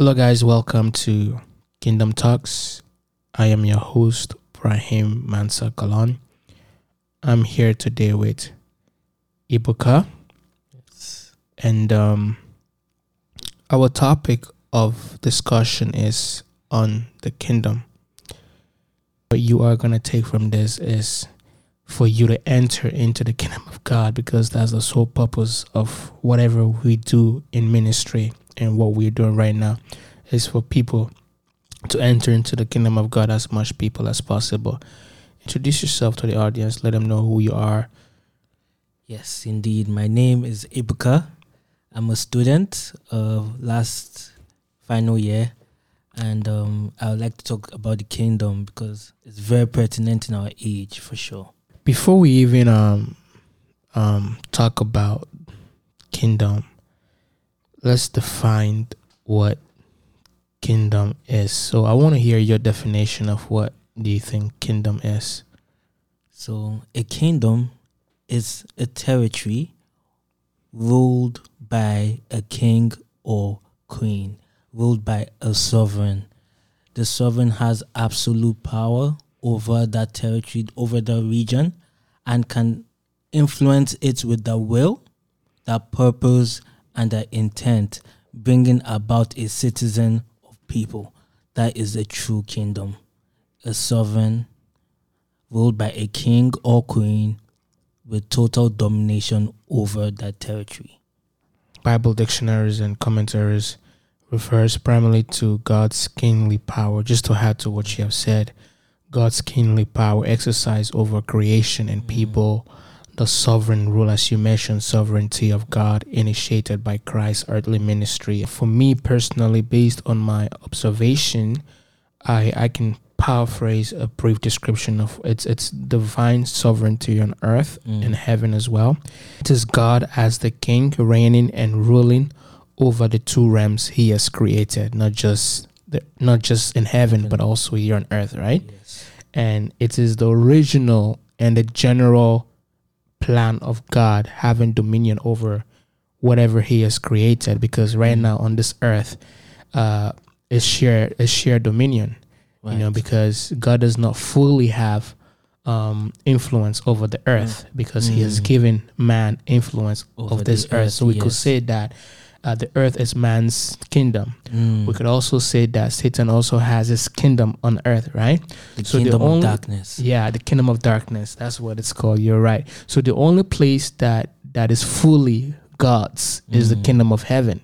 Hello guys, welcome to Kingdom Talks. I am your host, Brahim Mansa Galon. I'm here today with Ibuka. Yes. And our topic of discussion is on the kingdom. What you are going to take from this is for you to enter into the kingdom of God, because that's the sole purpose of whatever we do in ministry. And what we're doing right now is for people to enter into the kingdom of God, as much people as possible. Introduce yourself to the audience. Let them know who you are. Yes, indeed. My name is Ibuka. I'm a student of last final year. And I would like to talk about the kingdom because it's very pertinent in our age, for sure. Before we even talk about kingdom, let's define what kingdom is. So I want to hear your definition of what do you think kingdom is. So a kingdom is a territory ruled by a king or queen, ruled by a sovereign. The sovereign has absolute power over that territory, over the region, and can influence it with their will, their purpose, and their intent, bringing about a citizen of people. That is a true kingdom. A sovereign ruled by a king or queen with total domination over that territory. Bible dictionaries and commentaries refers primarily to God's kingly power. Just to add to what you have said, God's kingly power exercised over creation and people. The sovereign rule, as you mentioned, sovereignty of God initiated by Christ's earthly ministry. For me personally, based on my observation, I can paraphrase a brief description of its divine sovereignty on earth and heaven as well. It is God as the king reigning and ruling over the two realms he has created, not just in heaven, but also here on earth, right? Yes. And it is the original and the general plan of God having dominion over whatever he has created, because right now on this earth is shared dominion, right? You know, because God does not fully have influence over the earth, because he has given man influence of this earth. So we could say that the earth is man's kingdom. We could also say that Satan also has his kingdom on earth, right? The kingdom of darkness. Yeah, the kingdom of darkness. That's what it's called. You're right. So the only place that is fully God's is the kingdom of heaven.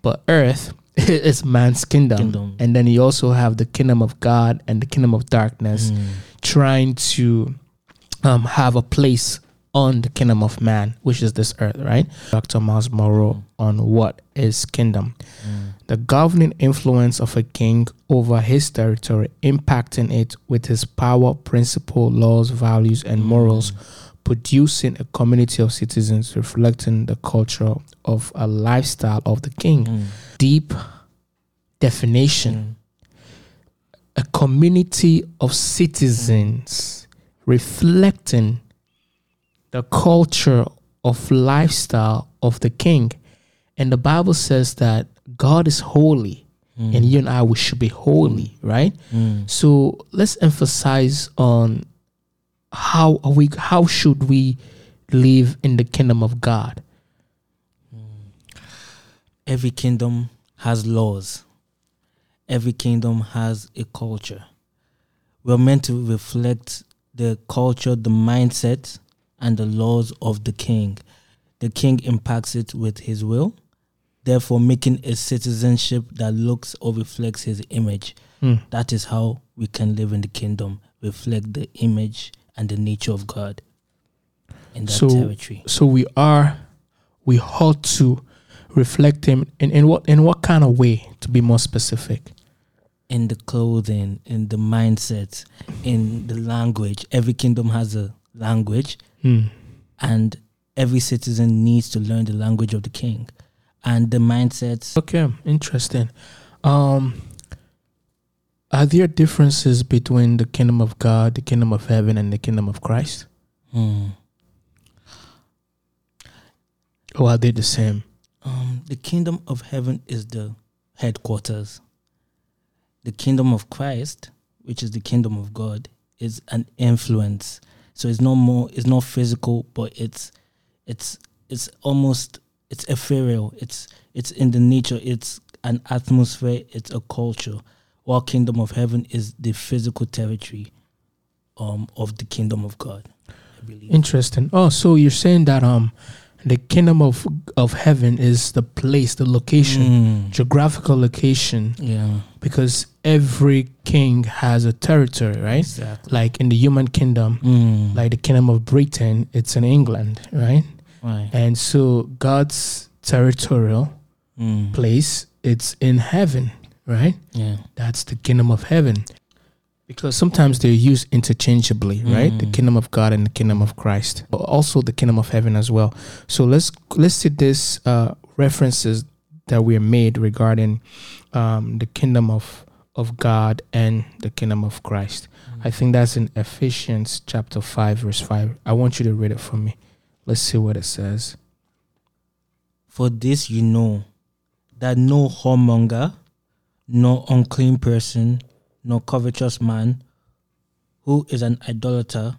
But earth is man's kingdom. And then you also have the kingdom of God and the kingdom of darkness trying to have a place on the kingdom of man, which is this earth, right? Dr. Myles Munroe on what is kingdom. The governing influence of a king over his territory, impacting it with his power, principle, laws, values, and morals, producing a community of citizens reflecting the culture of a lifestyle of the king. Deep definition. A community of citizens reflecting the culture of lifestyle of the king. And the Bible says that God is holy and you and I, we should be holy, right? So let's emphasize on how should we live in the kingdom of God. Every kingdom has laws. Every kingdom has a culture. We're meant to reflect the culture, the mindset, and the laws of the king. The king impacts it with his will, therefore making a citizenship that looks or reflects his image. That is how we can live in the kingdom, reflect the image and the nature of God in that territory. So we ought to reflect him in what kind of way, to be more specific? In the clothing, in the mindset, in the language. Every kingdom has a language. And every citizen needs to learn the language of the king and the mindsets. Okay, interesting. Are there differences between the kingdom of God, the kingdom of heaven, and the kingdom of Christ? Or are they the same? The kingdom of heaven is the headquarters. The kingdom of Christ, which is the kingdom of God, is an influence. So it's not physical, but it's ethereal. It's in the nature. It's an atmosphere. It's a culture. While kingdom of heaven is the physical territory of the kingdom of God. I believe. Interesting. Oh, so you're saying that the kingdom of heaven is the place, the location, geographical location. Yeah. Because every king has a territory, right? Exactly. Like in the human kingdom, like the kingdom of Britain, it's in England, right? Right. And so God's territorial place, it's in heaven, right? Yeah. That's the kingdom of heaven. Because sometimes they're used interchangeably, right? The kingdom of God and the kingdom of Christ, but also the kingdom of heaven as well. So let's see this references that we are made regarding the kingdom of God and the kingdom of Christ. I think that's in Ephesians chapter 5, verse 5. I want you to read it for me. Let's see what it says. For this you know, that no whoremonger, no unclean person, no covetous man, who is an idolater,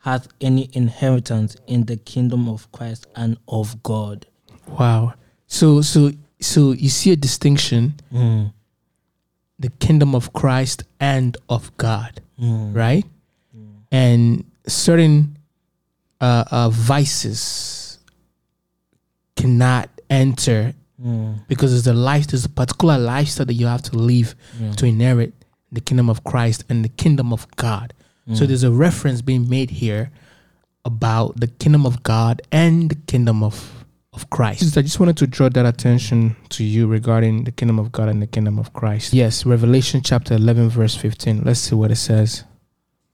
hath any inheritance in the kingdom of Christ and of God. Wow. So you see a distinction, the kingdom of Christ and of God, right? And certain vices cannot enter because there's a particular lifestyle that you have to live to inherit the kingdom of Christ and the kingdom of God. So there's a reference being made here about the kingdom of God and the kingdom of Christ. I just wanted to draw that attention to you regarding the kingdom of God and the kingdom of Christ. Yes, Revelation chapter 11, verse 15. Let's see what it says.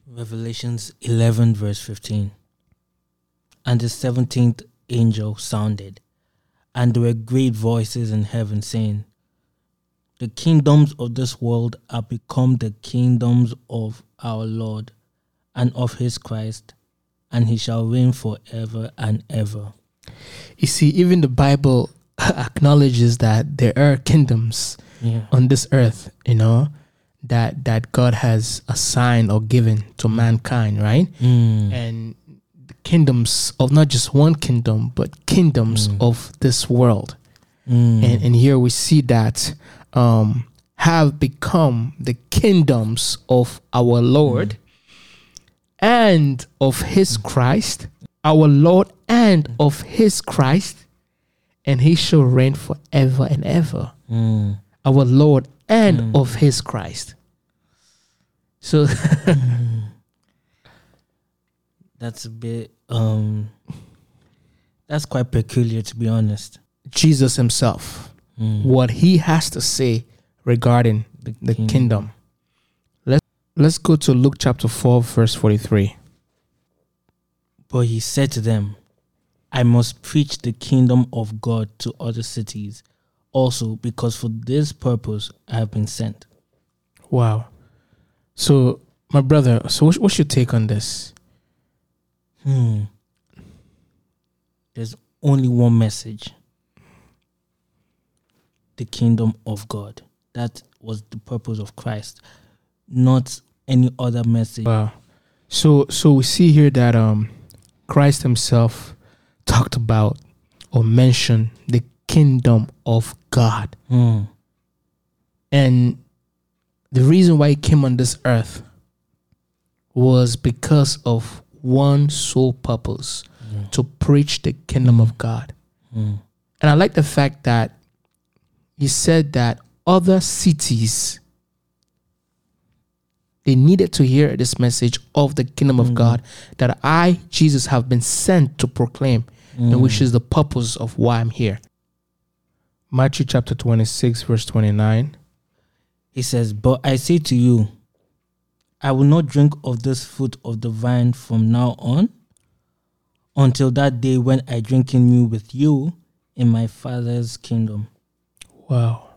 Revelations 11, verse 15. And the 17th angel sounded, and there were great voices in heaven saying, the kingdoms of this world are become the kingdoms of our Lord and of his Christ, and he shall reign forever and ever. You see, even the Bible acknowledges that there are kingdoms on this earth, you know, that God has assigned or given to mankind, right? And the kingdoms of not just one kingdom, but kingdoms of this world. And here we see that have become the kingdoms of our Lord and of his Christ, our Lord and of his Christ, and he shall reign forever and ever. Our Lord and of his Christ. So that's a bit that's quite peculiar, to be honest. Jesus himself, what he has to say regarding the kingdom. Let's go to Luke chapter 4, verse 43. But he said to them, I must preach the kingdom of God to other cities also, because for this purpose I have been sent. Wow. So, my brother, what's your take on this? There's only one message. The kingdom of God. That was the purpose of Christ, not any other message. Wow. So we see here that Christ himself talked about or mentioned the kingdom of God. And the reason why he came on this earth was because of one sole purpose, to preach the kingdom of God. And I like the fact that he said that other cities, they needed to hear this message of the kingdom of God that I, Jesus, have been sent to proclaim, and which is the purpose of why I'm here. Matthew chapter 26, verse 29. He says, but I say to you, I will not drink of this fruit of the vine from now on, until that day when I drink anew with you in my Father's kingdom. Wow,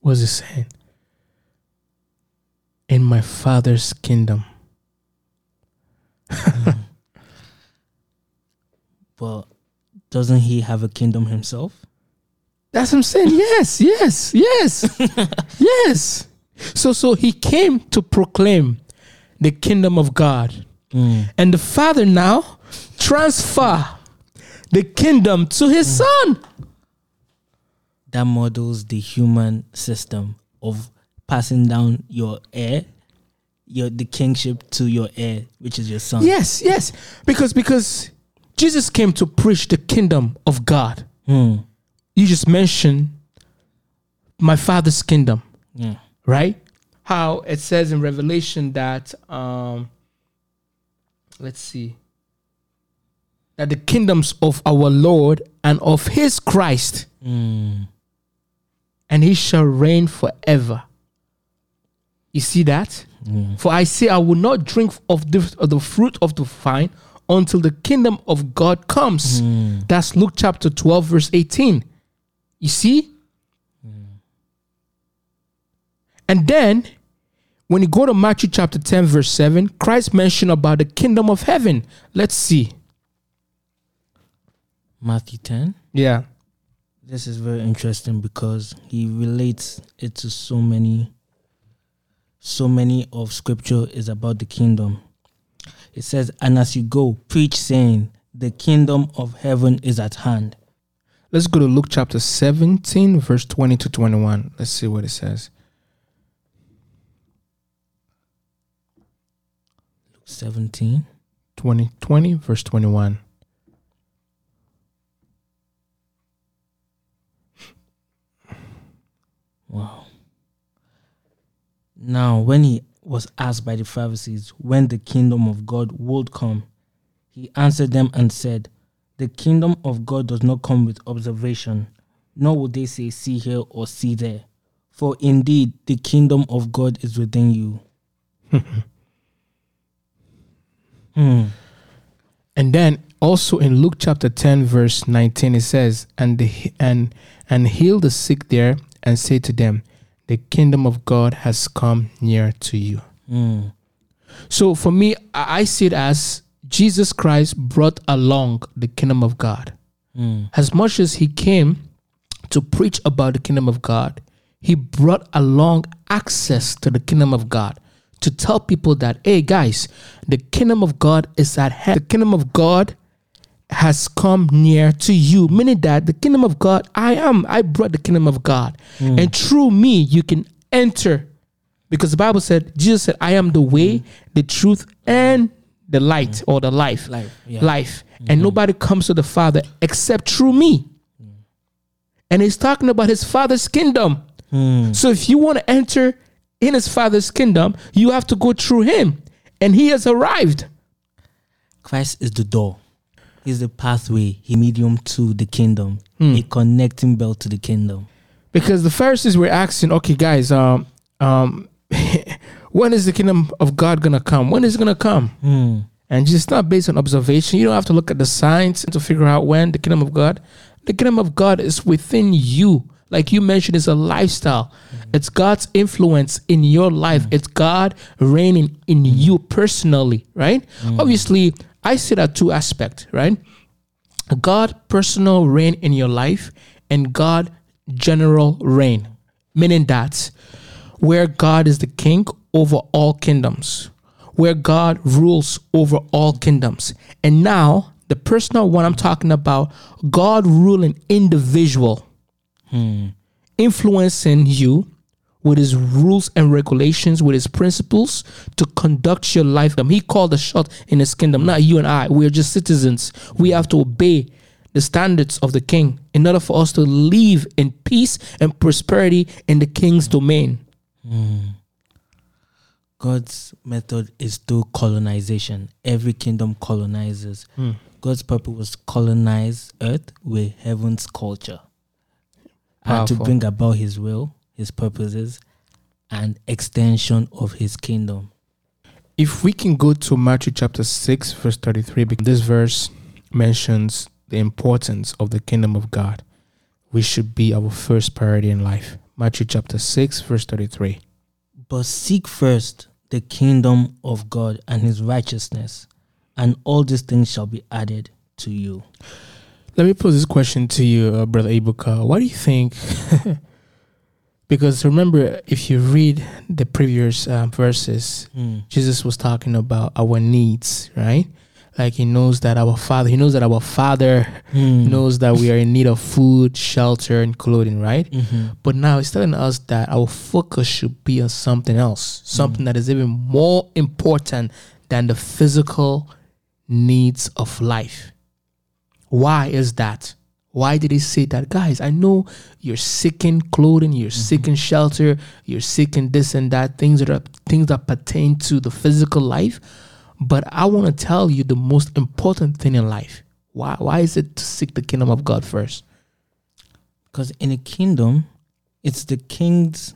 what's it saying? In my Father's kingdom. But doesn't he have a kingdom himself? That's what I'm saying. Yes. Yes. So he came to proclaim the kingdom of God. Mm. And the Father now transfer the kingdom to his son. That models the human system of passing down your heir, the kingship to your heir, which is your son. Yes. Because Jesus came to preach the kingdom of God. Mm. You just mentioned my Father's kingdom, right? How it says in Revelation that, that the kingdoms of our Lord and of his Christ, and he shall reign forever. You see that? Mm. For I say, I will not drink of the fruit of the vine until the kingdom of God comes. Mm. That's Luke chapter 12, verse 18. You see? Mm. And then, when you go to Matthew chapter 10, verse 7, Christ mentioned about the kingdom of heaven. Let's see. Matthew 10? Yeah. This is very interesting because he relates it to so many. So many of scripture is about the kingdom. It says, and as you go, preach saying, the kingdom of heaven is at hand. Let's go to Luke chapter 17, verse 20 to 21. Let's see what it says. Luke 17. 20, verse 21. Wow. Now, when he was asked by the Pharisees when the kingdom of God would come, he answered them and said, the kingdom of God does not come with observation, nor will they say, see here or see there. For indeed, the kingdom of God is within you. And then also in Luke chapter 10, verse 19, it says, and heal the sick there and say to them, the kingdom of God has come near to you. Mm. So for me, I see it as Jesus Christ brought along the kingdom of God. Mm. As much as he came to preach about the kingdom of God, he brought along access to the kingdom of God to tell people that, hey guys, the kingdom of God is at hand. The kingdom of God has come near to you, meaning that the kingdom of God, I brought the kingdom of God. Mm. And through me, you can enter. Because the Bible said, Jesus said, I am the way, the truth, and the light, or the life. Life. Mm-hmm. And nobody comes to the Father except through me. Mm. And he's talking about his Father's kingdom. Mm. So if you want to enter in his Father's kingdom, you have to go through him. And he has arrived. Christ is the door. Is the pathway, a medium to the kingdom, a connecting belt to the kingdom. Because the Pharisees were asking, okay, guys, when is the kingdom of God gonna come? When is it gonna come? Mm. And it's not based on observation. You don't have to look at the signs to figure out when the kingdom of God. The kingdom of God is within you. Like you mentioned, it's a lifestyle. Mm. It's God's influence in your life. It's God reigning in you personally, right? Mm. Obviously, I see that two aspects, right? God personal reign in your life and God general reign. Meaning that where God is the king over all kingdoms, where God rules over all kingdoms. And now the personal one I'm talking about, God ruling individual, influencing you with his rules and regulations, with his principles to conduct your life. He called the shot in his kingdom, not you and I. We're just citizens. We have to obey the standards of the king in order for us to live in peace and prosperity in the king's domain. Mm. God's method is through colonization. Every kingdom colonizes. Mm. God's purpose was to colonize earth with heaven's culture. Powerful. And to bring about his will, his purposes, and extension of his kingdom. If we can go to Matthew chapter 6, verse 33, because this verse mentions the importance of the kingdom of God, which should be our first priority in life. Matthew chapter 6, verse 33. But seek first the kingdom of God and his righteousness, and all these things shall be added to you. Let me pose this question to you, Brother Ibuka. What do you think? Because remember, if you read the previous verses, Jesus was talking about our needs, right? Like he knows that our father knows that we are in need of food, shelter, and clothing, right? Mm-hmm. But now he's telling us that our focus should be on something else, something that is even more important than the physical needs of life. Why is that? Why did he say that? Guys, I know you're seeking clothing, you're seeking shelter, you're seeking this and that, things that pertain to the physical life. But I want to tell you the most important thing in life. Why is it to seek the kingdom of God first? Because in a kingdom, it's the king's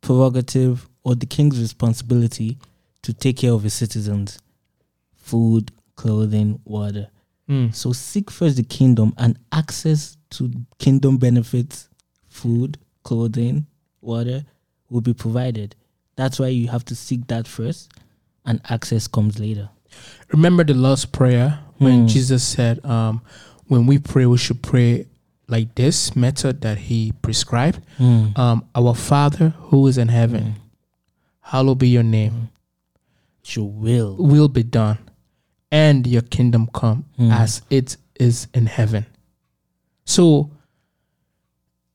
prerogative or the king's responsibility to take care of his citizens. Food, clothing, water. So seek first the kingdom and access to kingdom benefits, food, clothing, water will be provided. That's why you have to seek that first. And access comes later. Remember the Lord's Prayer when Jesus said, when we pray, we should pray like this method that he prescribed. Our Father who is in heaven, hallowed be your name. Your will be done and your kingdom come as it is in heaven. So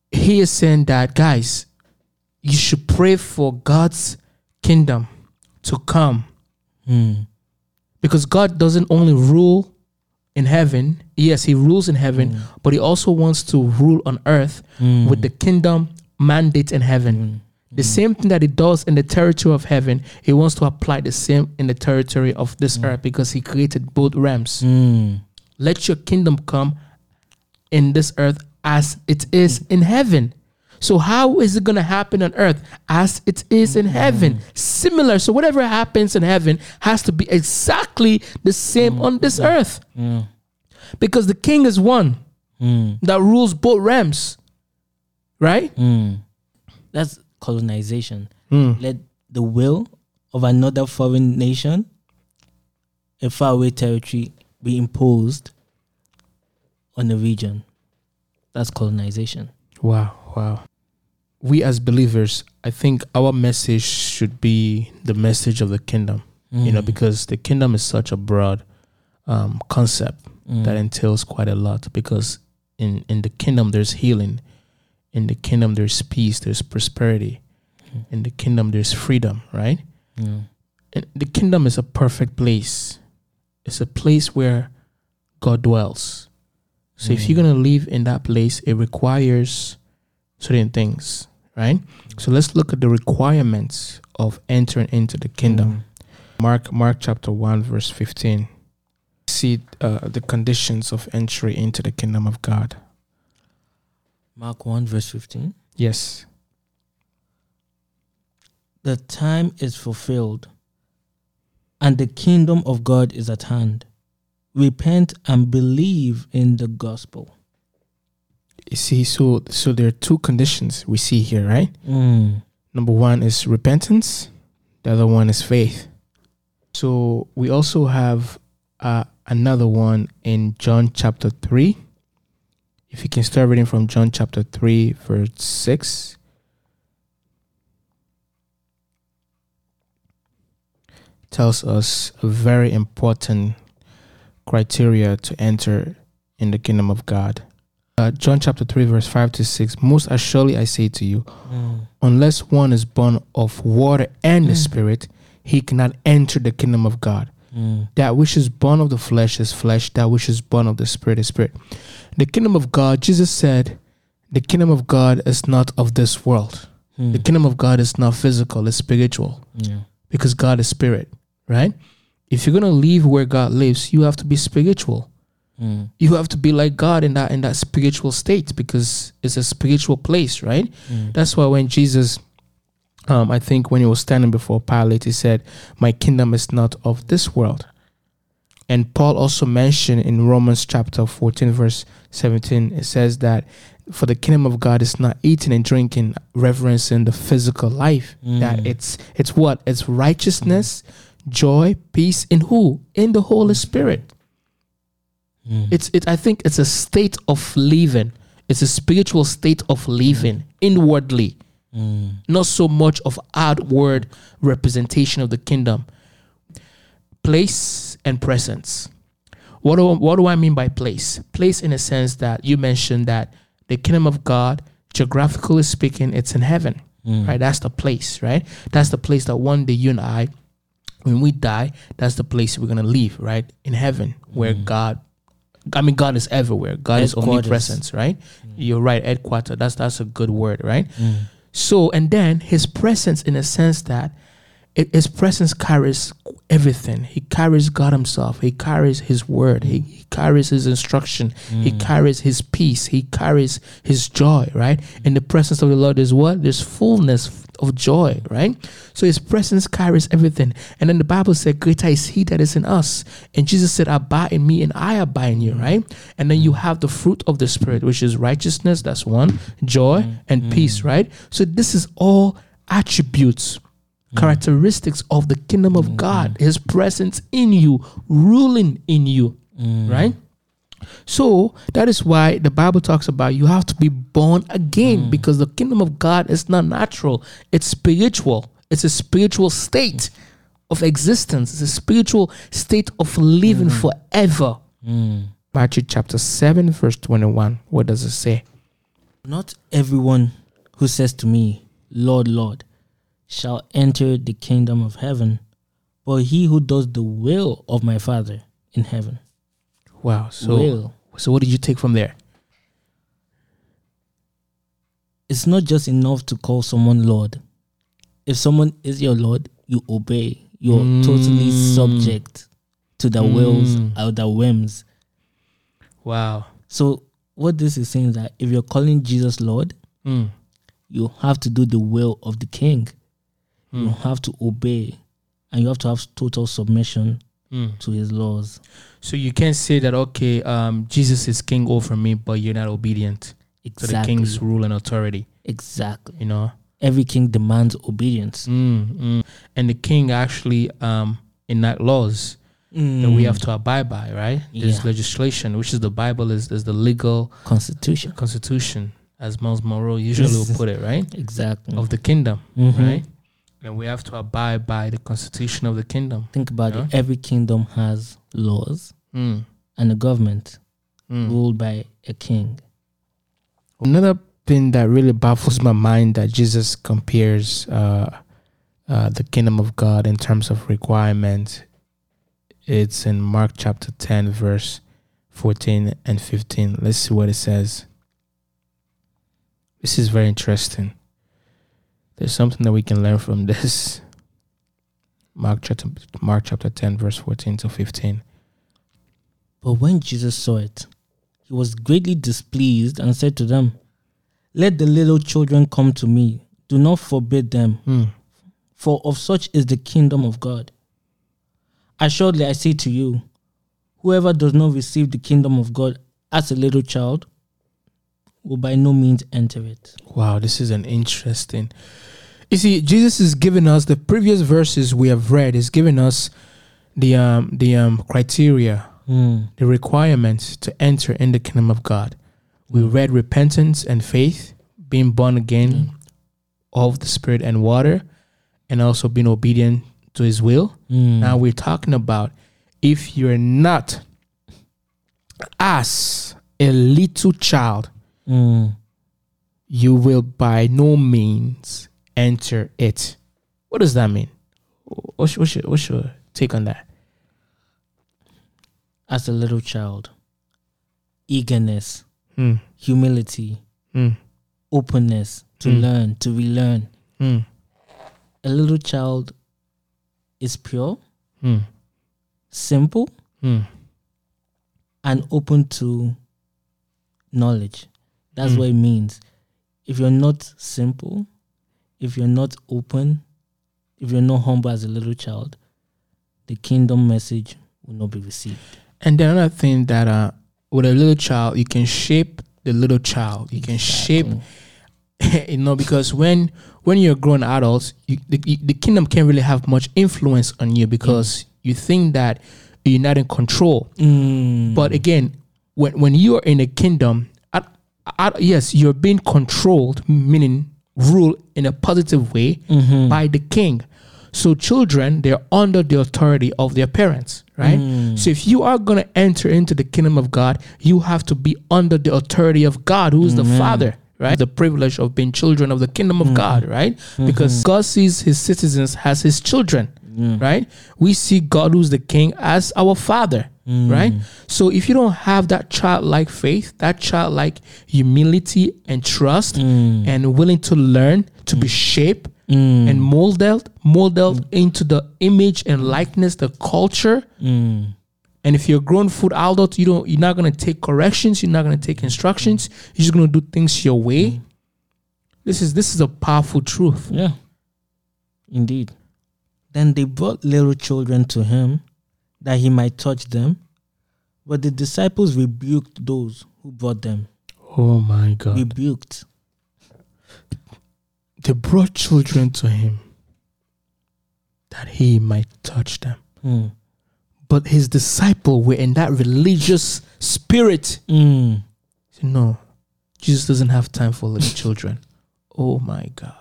he is saying that, guys, you should pray for God's kingdom to come. Because God doesn't only rule in heaven. Yes, he rules in heaven, but he also wants to rule on earth with the kingdom mandate in heaven. The same thing that he does in the territory of heaven, he wants to apply the same in the territory of this earth, because he created both realms. Let your kingdom come in this earth as it is in heaven. So how is it going to happen on earth? As it is in heaven. Similar. So whatever happens in heaven has to be exactly the same on this earth. Because the king is one that rules both realms. Right? That's colonization. Let the will of another foreign nation, a faraway territory, be imposed on a region. That's colonization. Wow. We as believers, I think our message should be the message of the kingdom, because the kingdom is such a broad concept that entails quite a lot, because in the kingdom, there's healing. In the kingdom, there's peace, there's prosperity. In the kingdom, there's freedom, right? And the kingdom is a perfect place. It's a place where God dwells. So if you're going to live in that place, it requires certain things, right? So let's look at the requirements of entering into the kingdom. Mark chapter 1, verse 15. See the conditions of entry into the kingdom of God. Mark 1, verse 15? Yes. The time is fulfilled, and the kingdom of God is at hand. Repent and believe in the gospel. You see, so there are two conditions we see here, right? Number one is repentance. The other one is faith. So we also have another one in John chapter 3. If you can start reading from John chapter 3, verse 6. Tells us a very important criteria to enter in the kingdom of God. John chapter 3 verse 5 to 6. Most assuredly I say to you, unless one is born of water and the Spirit, he cannot enter the kingdom of God. That which is born of the flesh is flesh. That which is born of the Spirit is spirit. The kingdom of God, Jesus said, the kingdom of God is not of this world. The kingdom of God is not physical, it's spiritual. Because God is spirit, right? If you're going to live where God lives, you have to be spiritual. You have to be like God in that spiritual state, because it's a spiritual place, right? That's why when Jesus, I think when he was standing before Pilate, he said, my kingdom is not of this world. And Paul also mentioned in Romans chapter 14, verse 17, it says that for the kingdom of God is not eating and drinking, reverencing the physical life. That it's what? It's righteousness, joy, peace in who? In the Holy Spirit. I think it's a state of living. It's a spiritual state of living inwardly, not so much of outward representation of the kingdom. Place and presence. What do I mean by place? Place in a sense that you mentioned that the kingdom of God, geographically speaking, it's in heaven, right? That's the place, right? That's the place that one day you and I, when we die, that's the place we're going to live, right? In heaven, where God is everywhere. God is omnipresent, right? You're right, headquarters. That's a good word, right? So, and then his presence in a sense that his presence carries everything. He carries God himself. He carries his word. He carries his instruction. He carries his peace. He carries his joy, right? In the presence of the Lord is what? There's fullness of joy, right? So his presence carries everything. And then the Bible said, greater is he that is in us. And Jesus said, abide in me and I abide in you, right? And then you have the fruit of the Spirit, which is righteousness, that's one, joy, and peace, right? So this is all attributes, characteristics of the kingdom of God, his presence in you, ruling in you, right? So that is why the Bible talks about you have to be born again, because the kingdom of God is not natural. It's spiritual. It's a spiritual state of existence. It's a spiritual state of living forever. Matthew chapter 7 verse 21. What does it say? Not everyone who says to me, Lord, Lord, shall enter the kingdom of heaven, but he who does the will of my Father in heaven. Wow. So what did you take from there? It's not just enough to call someone Lord. If someone is your Lord, you obey. You're totally subject to the wills or the whims. Wow. So what this is saying is that if you're calling Jesus Lord, you have to do the will of the King. You have to obey, and you have to have total submission to his laws. So you can't say that, okay, Jesus is king over me, but you're not obedient to the king's rule and authority. Exactly. You know? Every king demands obedience. And the king actually enact laws that we have to abide by, right? There's legislation, which is the Bible, is the legal constitution, as Myles Munroe usually will put it, right? Exactly. Of the kingdom, right? And we have to abide by the constitution of the kingdom. Think about it. Every kingdom has laws and a government ruled by a king. Another thing that really baffles my mind that Jesus compares the kingdom of God in terms of requirements. It's in Mark chapter 10, verse 14 and 15. Let's see what it says. This is very interesting. There's something that we can learn from this. Mark chapter 10, verse 14 to 15. But when Jesus saw it, he was greatly displeased and said to them, let the little children come to me. Do not forbid them, for of such is the kingdom of God. Assuredly, I say to you, whoever does not receive the kingdom of God as a little child will by no means enter it. Wow, this is an interesting. You see, Jesus is giving us the previous verses we have read. Is giving us the criteria, the requirements to enter in the kingdom of God. We read repentance and faith, being born again of the Spirit and water, and also being obedient to His will. Now we're talking about if you're not as a little child, you will by no means enter it. What does that mean? What's your take on that? As a little child, eagerness, humility, openness to learn, to relearn. A little child is pure, simple, and open to knowledge. That's what it means. If you're not simple, if you're not open, if you're not humble as a little child, the kingdom message will not be received. And the other thing that with a little child, you can shape the little child. You can shape, you know, because when you're grown adults, the kingdom can't really have much influence on you because you think that you're not in control. But again, when you are in a kingdom, yes, you're being controlled, meaning ruled in a positive way by the king. So children, they're under the authority of their parents, right? So if you are going to enter into the kingdom of God, you have to be under the authority of God, who is the Father, right? The privilege of being children of the kingdom of God, right? Because God sees his citizens as his children, right? We see God, who's the king, as our Father, right? So if you don't have that childlike faith, that childlike humility and trust and willing to learn, to be shaped, and molded into the image and likeness, the culture. And if you're a grown food adult, you're not going to take corrections, you're not going to take instructions, you're just going to do things your way. This is a powerful truth. Yeah, indeed. Then they brought little children to him, that he might touch them, but the disciples rebuked those who brought them. Oh my God! Rebuked. They brought children to him that he might touch them. But his disciples were in that religious spirit. So no, Jesus doesn't have time for little children. Oh my God.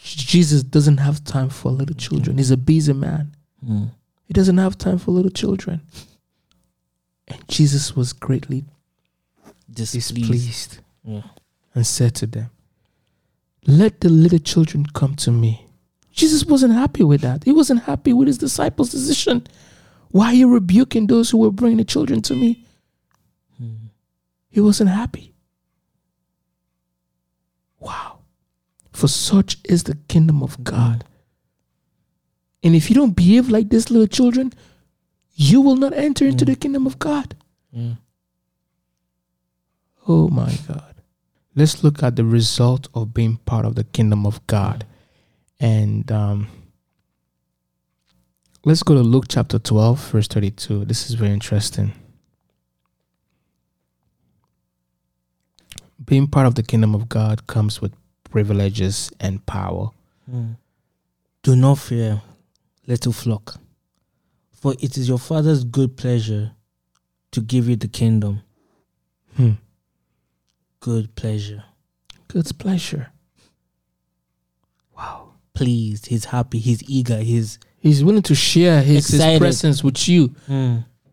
Jesus doesn't have time for little children. He's a busy man. He doesn't have time for little children. And Jesus was greatly displeased and said to them, "Let the little children come to me." Jesus wasn't happy with that. He wasn't happy with his disciples' decision. Why are you rebuking those who were bringing the children to me? He wasn't happy. Wow. For such is the kingdom of God. And if you don't behave like these little children, you will not enter into the kingdom of God. Oh my God. Let's look at the result of being part of the kingdom of God. And let's go to Luke chapter 12, verse 32. This is very interesting. Being part of the kingdom of God comes with privileges and power. Do not fear, little flock, for it is your Father's good pleasure to give you the kingdom. Good pleasure. God's pleasure. Wow. Pleased. He's happy. He's eager. He's willing to share his presence with you.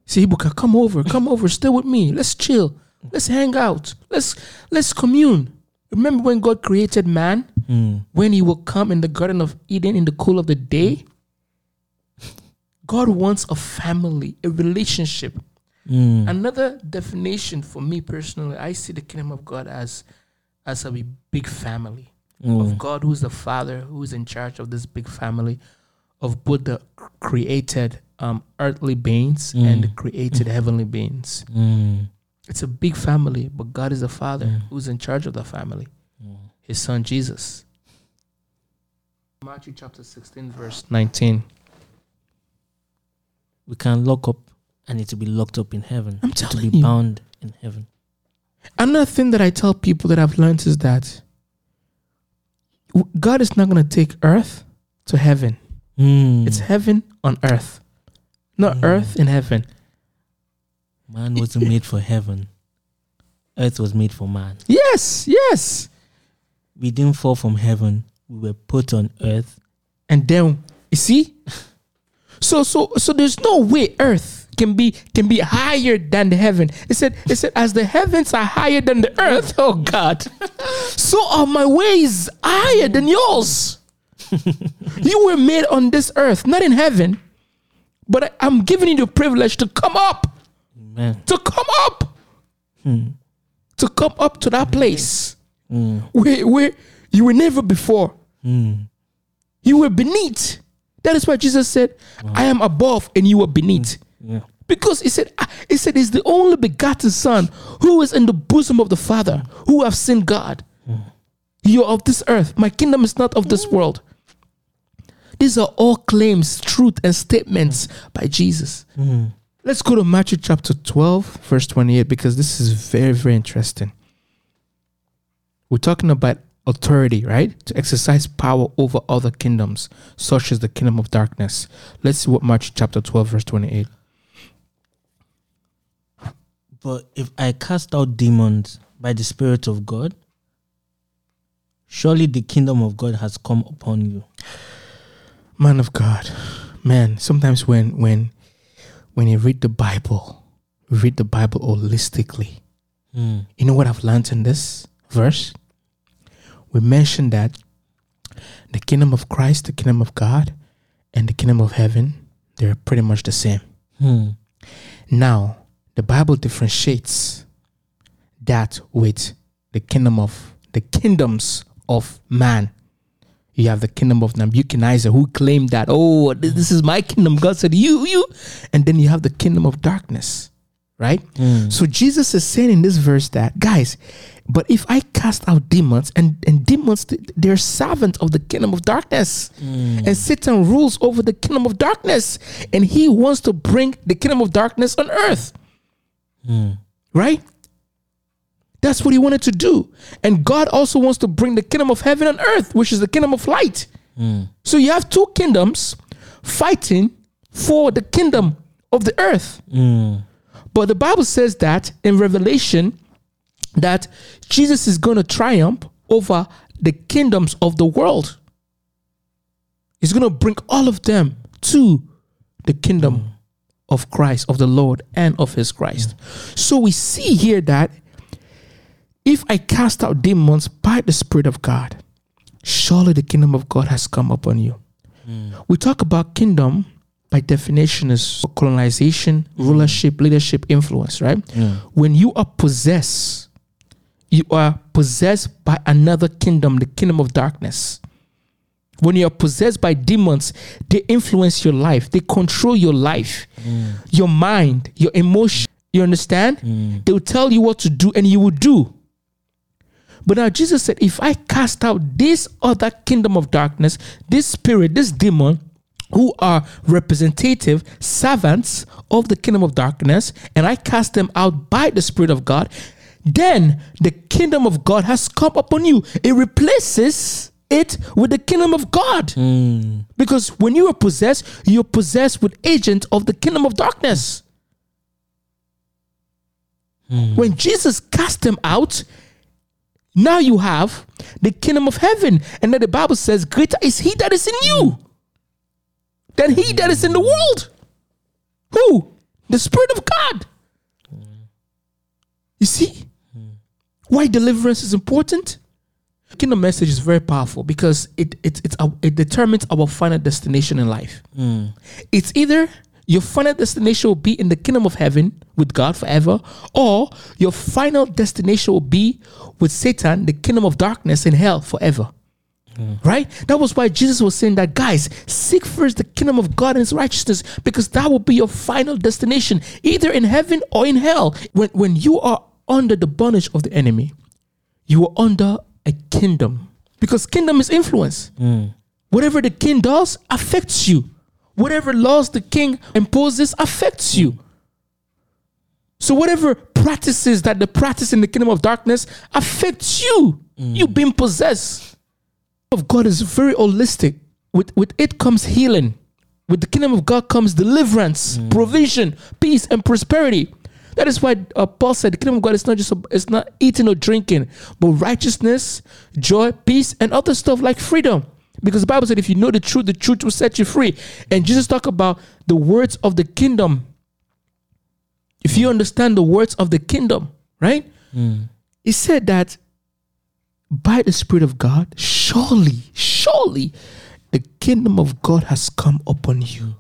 See, Ibuka, come over. Come over. Stay with me. Let's chill. Let's hang out. Let's commune. Remember when God created man? When he will come in the Garden of Eden in the cool of the day? God wants a family, a relationship. Another definition for me personally, I see the kingdom of God as a big family of God, who's the Father, who's in charge of this big family of both the created earthly beings and the created heavenly beings. It's a big family, but God is the Father who's in charge of the family, his son Jesus. Matthew chapter 16, verse 19. We can lock up, and it will be locked up in heaven. I'm telling you. To be bound in heaven. Another thing that I tell people that I've learned is that God is not going to take earth to heaven. It's heaven on earth. Not earth in heaven. Man wasn't made for heaven. Earth was made for man. Yes, yes. We didn't fall from heaven. We were put on earth. And then, you see? So there's no way earth can be higher than the heaven. It said, as the heavens are higher than the earth, oh God, so are my ways higher than yours. You were made on this earth, not in heaven, but I'm giving you the privilege to come up. Amen. To come up. To come up to that place where you were never before. You were beneath. That is why Jesus said, I am above and you are beneath. Yeah. Because he said he's the only begotten Son who is in the bosom of the Father, who have seen God. You are of this earth. My kingdom is not of this world. These are all claims, truth, and statements by Jesus. Let's go to Matthew chapter 12, verse 28, because this is very, very interesting. We're talking about authority, right? To exercise power over other kingdoms, such as the kingdom of darkness. Let's see what Matthew chapter 12, verse 28. But if I cast out demons by the Spirit of God, surely the kingdom of God has come upon you. Man of God, man, sometimes when you read the Bible holistically. Mm. You know what I've learned in this verse? We mentioned that the kingdom of Christ, the kingdom of God, and the kingdom of heaven, they're pretty much the same. Mm. Now, the Bible differentiates that with the kingdom of the kingdoms of man. You have the kingdom of Nebuchadnezzar, who claimed that, oh, this is my kingdom. God said, you. And then you have the kingdom of darkness, right? Mm. So Jesus is saying in this verse that, guys, but if I cast out demons, and demons, they're servants of the kingdom of darkness. Mm. And Satan rules over the kingdom of darkness. And he wants to bring the kingdom of darkness on earth. Mm. Right? That's what he wanted to do. And God also wants to bring the kingdom of heaven and earth, which is the kingdom of light. Mm. So you have two kingdoms fighting for the kingdom of the earth. Mm. But the Bible says that in Revelation, that Jesus is going to triumph over the kingdoms of the world. He's going to bring all of them to the kingdom of Christ, of the Lord, and of his Christ. Mm. So we see here that if I cast out demons by the Spirit of God, surely the kingdom of God has come upon you. Mm. We talk about kingdom by definition is colonization, rulership, leadership, influence, right? Yeah. When you are possessed by another kingdom, the kingdom of darkness. When you are possessed by demons, they influence your life. They control your life, your mind, your emotion. You understand? Mm. They will tell you what to do and you will do. But now Jesus said, if I cast out this other kingdom of darkness, this spirit, this demon, who are representative servants of the kingdom of darkness, and I cast them out by the Spirit of God, then the kingdom of God has come upon you. It replaces it with the kingdom of God. Mm. Because when you are possessed, you're possessed with agents of the kingdom of darkness. Mm. When Jesus cast them out, now you have the kingdom of heaven. And then the Bible says, greater is he that is in you than he that is in the world. Who? The Spirit of God. You see why deliverance is important? The kingdom message is very powerful because it determines our final destination in life. Mm. It's either your final destination will be in the kingdom of heaven with God forever, or your final destination will be with Satan, the kingdom of darkness in hell forever. Mm. Right? That was why Jesus was saying that, guys, seek first the kingdom of God and his righteousness, because that will be your final destination, either in heaven or in hell. When you are under the bondage of the enemy, you are under a kingdom, because kingdom is influence. Mm. Whatever the king does affects you. Whatever laws the king imposes affects you. So whatever practices that they practice in the kingdom of darkness affects you. Mm. You've been possessed. The kingdom of God is very holistic. With it comes healing. With the kingdom of God comes deliverance, provision, peace, and prosperity. That is why Paul said the kingdom of God is not just it's not eating or drinking, but righteousness, joy, peace, and other stuff like freedom. Because the Bible said if you know the truth will set you free. And Jesus talked about the words of the kingdom. If you understand the words of the kingdom, right? Mm. He said that by the Spirit of God, surely, the kingdom of God has come upon you.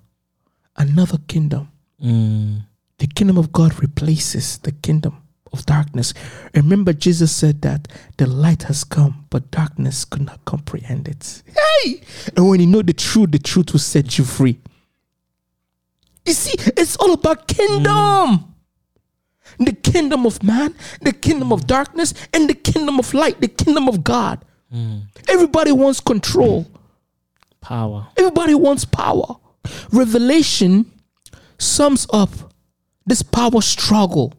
Another kingdom. Mm. The kingdom of God replaces the kingdom of darkness. Remember, Jesus said that the light has come, but darkness could not comprehend it. Hey! And when you know the truth will set you free. You see, it's all about kingdom. Mm. The kingdom of man, the kingdom of darkness, and the kingdom of light, the kingdom of God. Mm. Everybody wants control. Power. Everybody wants power. Revelation sums up this power struggle.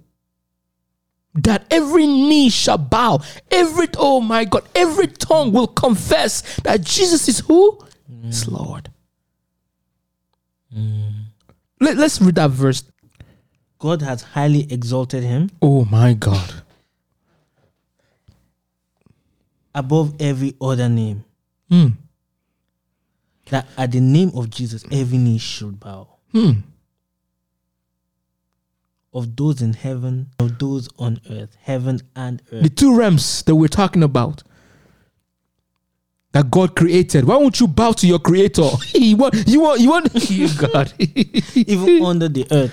that every knee shall bow, every tongue will confess that Jesus is who? Is Lord. Let's read that verse. God has highly exalted him. Oh my God. Above every other name. That at the name of Jesus, every knee should bow. Of those in heaven, of those on earth, heaven and earth. The two realms that we're talking about that God created. Why won't you bow to your creator? You God. Even under the earth.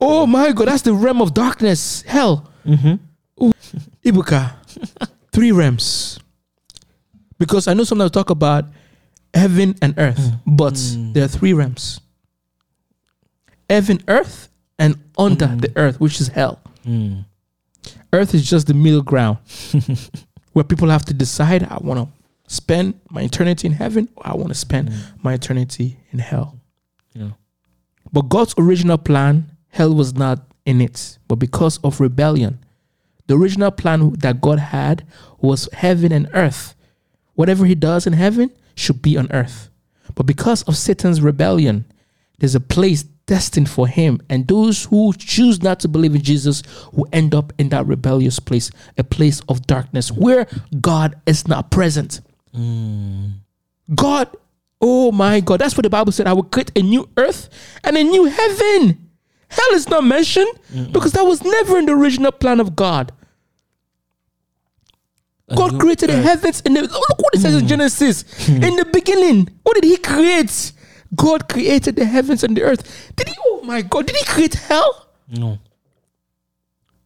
Oh my God, that's the realm of darkness, hell. Ibuka, 3 realms. Because I know sometimes talk about heaven and earth, but there are 3 realms. Heaven, earth, and under the earth, which is hell. Earth is just the middle ground where people have to decide, I want to spend my eternity in heaven or I want to spend my eternity in hell. Yeah. But God's original plan, hell was not in it. But because of rebellion, the original plan that God had was heaven and earth. Whatever he does in heaven should be on earth. But because of Satan's rebellion, there's a place destined for him, and those who choose not to believe in Jesus will end up in that rebellious place, a place of darkness where God is not present. God, oh my God, that's what the Bible said, I will create a new earth and a new heaven. Hell is not mentioned because that was never in the original plan of God. God created the heavens and the, look what it says in Genesis. In the beginning, what did he create? God created the heavens and the earth. Did he? Oh my God! Did he create hell? No.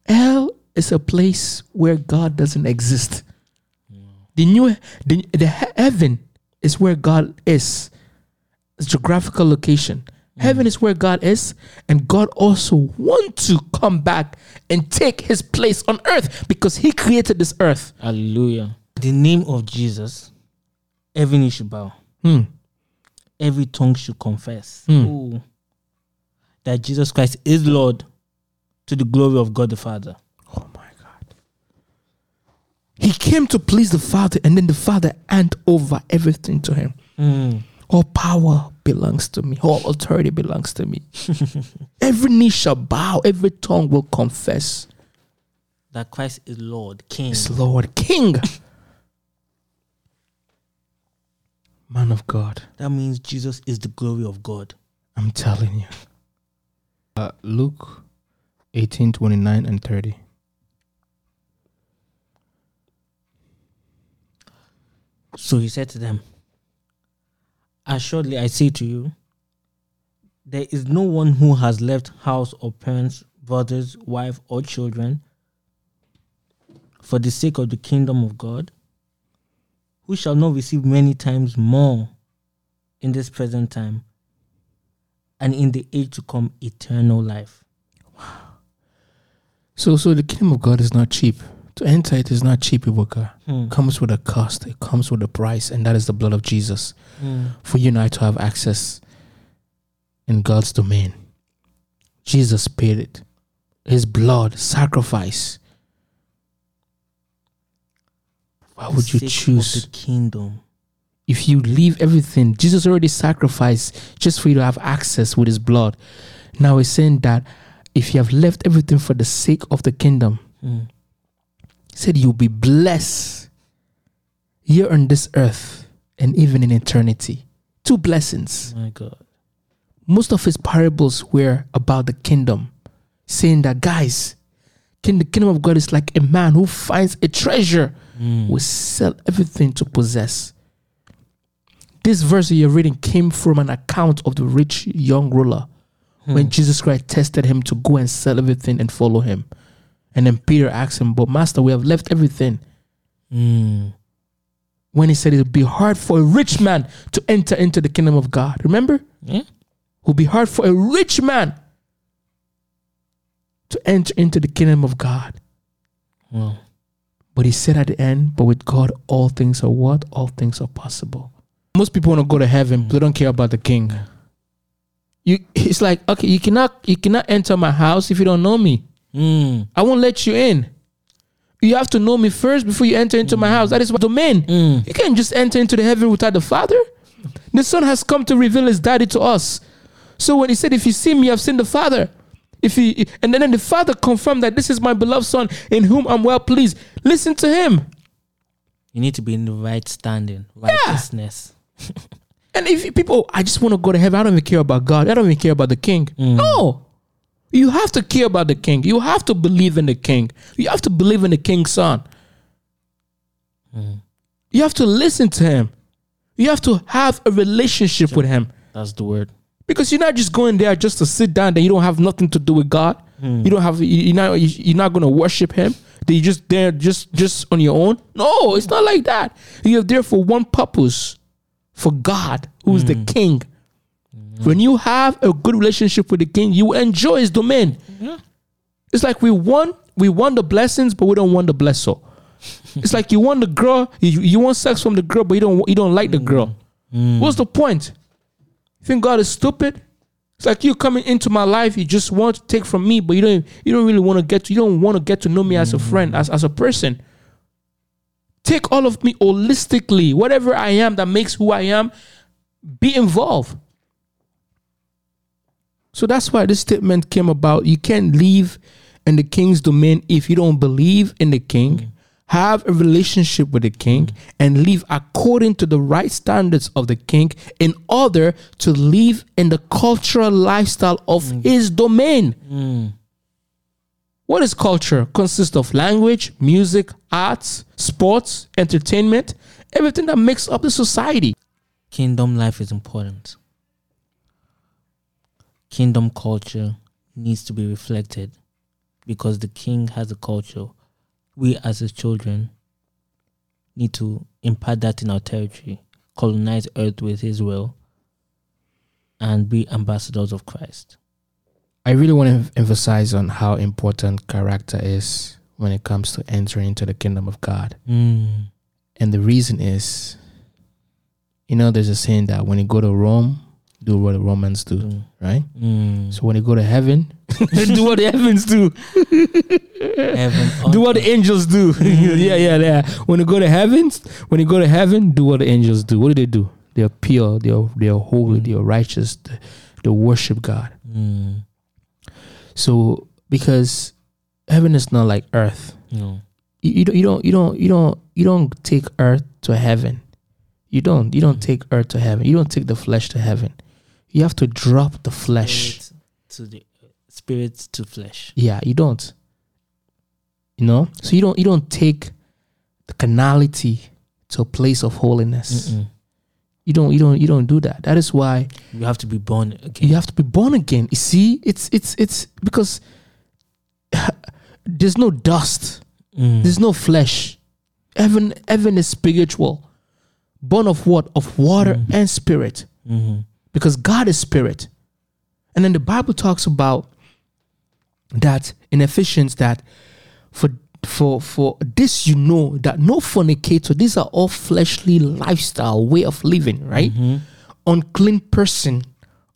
Hell is a place where God doesn't exist. No. The heaven is where God is. It's a geographical location. Mm. Heaven is where God is, and God also wants to come back and take his place on earth because he created this earth. Hallelujah! The name of Jesus, every knee should bow. Every tongue should confess that Jesus Christ is Lord to the glory of God the Father. Oh my God. He came to please the Father, and then the Father handed over everything to him. All power belongs to me. All authority belongs to me. Every knee shall bow. Every tongue will confess that Christ is Lord, King. Is Lord, King. Man of God. That means Jesus is the glory of God. I'm telling you. Luke 18:29-30. So he said to them, assuredly I say to you, there is no one who has left house or parents, brothers, wife or children for the sake of the kingdom of God, who shall not receive many times more in this present time and in the age to come eternal life. Wow. So the kingdom of God is not cheap. To enter it is not cheap, Ibuka. It comes with a cost. It comes with a price, and that is the blood of Jesus. For you and I to have access in God's domain. Jesus paid it. His blood, sacrifice. Why would you choose the kingdom? If you leave everything, Jesus already sacrificed just for you to have access with his blood. Now he's saying that if you have left everything for the sake of the kingdom, he said you'll be blessed here on this earth and even in eternity. 2 blessings. My God. Most of his parables were about the kingdom, saying that, guys, the kingdom of God is like a man who finds a treasure. Will sell everything to possess. This verse you're reading came from an account of the rich young ruler when Jesus Christ tested him to go and sell everything and follow him. And then Peter asked him, but Master, we have left everything. When he said it would be hard for a rich man to enter into the kingdom of God. Remember? Yeah. It would be hard for a rich man to enter into the kingdom of God. Wow. But he said at the end, but with God, all things are what? All things are possible. Most people want to go to heaven, but they don't care about the king. It's like, okay, you cannot enter my house if you don't know me. I won't let you in. You have to know me first before you enter into my house. That is my domain. You can't just enter into the heaven without the Father. The Son has come to reveal his daddy to us. So when he said, if you see me, I've seen the Father. And then the Father confirmed that this is my beloved Son in whom I'm well pleased. Listen to him. You need to be in the right standing, righteousness. Yeah. And if people, I just want to go to heaven. I don't even care about God. I don't even care about the King. No. You have to care about the King. You have to believe in the King. You have to believe in the King's Son. You have to listen to him. You have to have a relationship with him. That's the word. Because you're not just going there just to sit down. That you don't have nothing to do with God. You don't have. You're not going to worship him. That you just there just on your own. No, it's not like that. You're there for one purpose, for God, who is the King. When you have a good relationship with the King, you enjoy his domain. It's like we want the blessings, but we don't want the blesser. It's like you want the girl, you want sex from the girl, but you don't like the girl. What's the point? You think God is stupid? It's like you coming into my life, you just want to take from me, but you don't really want to get to know me as a friend, as a person. Take all of me holistically, whatever I am that makes who I am, be involved. So that's why this statement came about. You can't live in the King's domain if you don't believe in the King, have a relationship with the King, and live according to the right standards of the King in order to live in the cultural lifestyle of his domain. What is culture? Consists of language, music, arts, sports, entertainment, everything that makes up the society. Kingdom life is important. Kingdom culture needs to be reflected because the King has a culture. We as his children need to impart that in our territory, colonize earth with his will, and be ambassadors of Christ. I really want to emphasize on how important character is when it comes to entering into the kingdom of God. And the reason is, there's a saying that when you go to Rome, do what the Romans do, right? So when you go to heaven, do what the heavens do. Do what the angels do. Yeah. When you go to heaven, do what the angels do. What do they do? They are pure, they are holy, they are righteous, they worship God. So because heaven is not like earth. No. You don't take earth to heaven. You don't take earth to heaven. You don't take the flesh to heaven. You have to drop the flesh. Spirit to flesh. Yeah, you don't. So you don't take the carnality to a place of holiness. You don't do that. That is why you have to be born again. You see, it's because there's no dust. There's no flesh. Heaven is spiritual. Born of what? Of water and spirit. Because God is spirit. And then the Bible talks about that in Ephesians, that for this that no fornicator, these are all fleshly lifestyle, way of living, right? Unclean person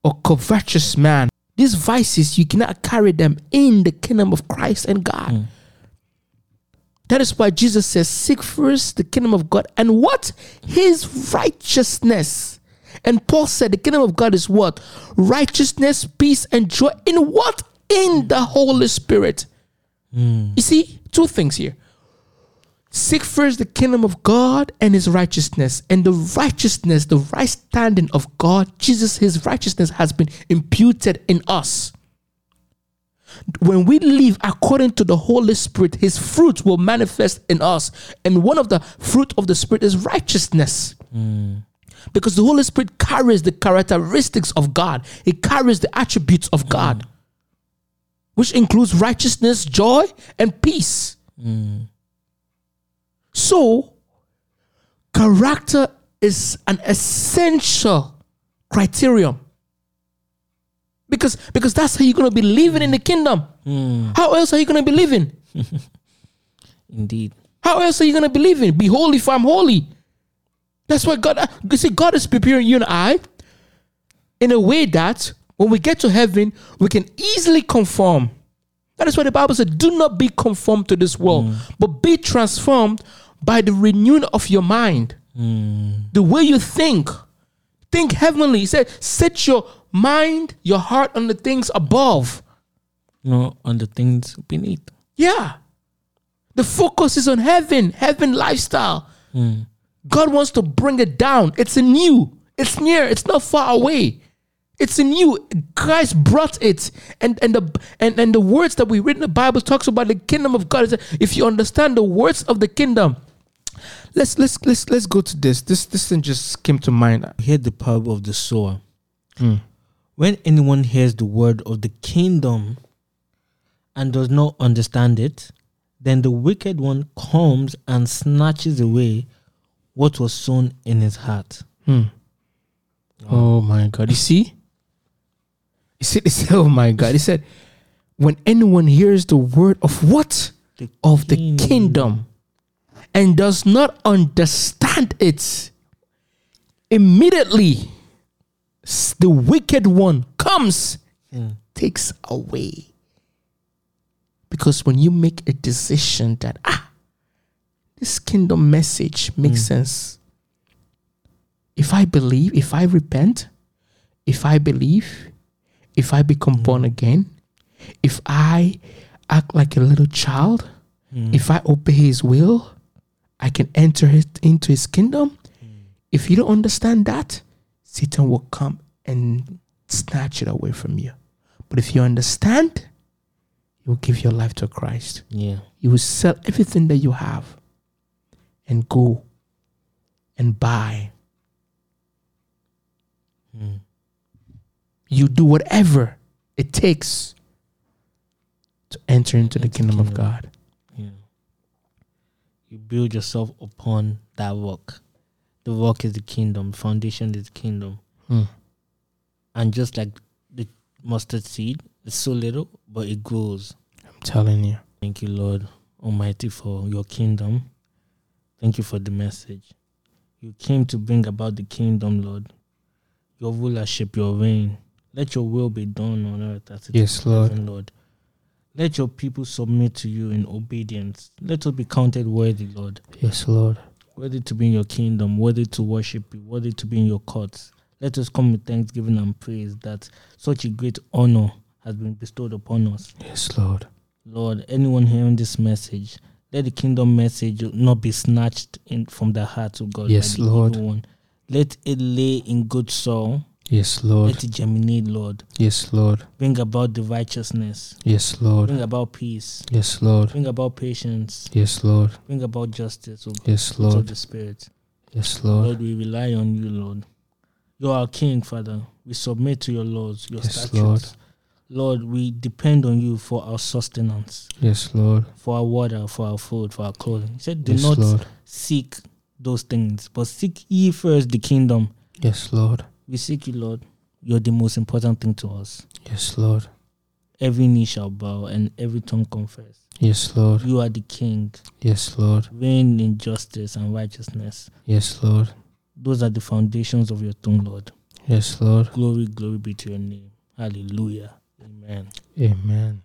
or covetous man. These vices, you cannot carry them in the kingdom of Christ and God. That is why Jesus says, seek first the kingdom of God and what? His righteousness. And Paul said the kingdom of God is what? Righteousness, peace, and joy. In what? In the Holy Spirit. You see, two things here. Seek first the kingdom of God and his righteousness. And the righteousness, the right standing of God, Jesus, his righteousness has been imputed in us. When we live according to the Holy Spirit, his fruit will manifest in us. And one of the fruit of the Spirit is righteousness. Because the Holy Spirit carries the characteristics of God. It carries the attributes of God, which includes righteousness, joy, and peace. So, character is an essential criterion. Because that's how you're going to be living in the kingdom. How else are you going to be living? Indeed. How else are you going to be living? Be holy for I'm holy. That's why God, you see, God is preparing you and I in a way that when we get to heaven, we can easily conform. That is why the Bible said, do not be conformed to this world, but be transformed by the renewing of your mind. The way you think heavenly. He said, set your mind, your heart on the things above. No, on the things beneath. Yeah. The focus is on heaven lifestyle. God wants to bring it down. It's in you. It's near. It's not far away. It's in you. Christ brought it. And the words that we read in the Bible talks about the kingdom of God. If you understand the words of the kingdom, let's go to this. This thing just came to mind. Hear the power of the sower. When anyone hears the word of the kingdom and does not understand it, then the wicked one comes and snatches away what was sown in his heart. Oh my God. You see? Oh my God. He said, when anyone hears the word of what? The kingdom and does not understand it, immediately the wicked one comes and takes away. Because when you make a decision that, this kingdom message makes sense. If I believe, if I repent, if I become born again, if I act like a little child, if I obey his will, I can enter into his kingdom. If you don't understand that, Satan will come and snatch it away from you. But if you understand, you will give your life to Christ. Yeah. You will sell everything that you have and go and buy. You do whatever it takes to enter into the kingdom of God. Yeah. You build yourself upon that rock. The rock is the kingdom. Foundation is the kingdom. And just like the mustard seed, it's so little, but it grows. I'm telling you. Thank you, Lord Almighty, for your kingdom. Thank you for the message. You came to bring about the kingdom, Lord. Your rulership, your reign. Let your will be done on earth as it is in heaven, Lord. Let your people submit to you in obedience. Let us be counted worthy, Lord. Yes, Lord. Worthy to be in your kingdom, worthy to worship you, worthy to be in your courts. Let us come with thanksgiving and praise that such a great honor has been bestowed upon us. Yes, Lord. Lord, anyone hearing this message, let the kingdom message not be snatched in from the heart of God. Yes, Lord. Everyone. Let it lay in good soil. Yes, Lord. Let it germinate, Lord. Yes, Lord. Bring about the righteousness. Yes, Lord. Bring about peace. Yes, Lord. Bring about patience. Yes, Lord. Bring about justice, O God. Yes, Lord. Of the Spirit. Yes, Lord. Lord, we rely on you, Lord. You are our King, Father. We submit to your laws, your statutes. Lord. Lord, we depend on you for our sustenance. Yes, Lord. For our water, for our food, for our clothing. He said, do not seek those things, but seek ye first the kingdom. Yes, Lord. We seek you, Lord. You're the most important thing to us. Yes, Lord. Every knee shall bow and every tongue confess. Yes, Lord. You are the King. Yes, Lord. Reign in justice and righteousness. Yes, Lord. Those are the foundations of your throne, Lord. Yes, Lord. Glory, glory be to your name. Hallelujah. Amen. Amen.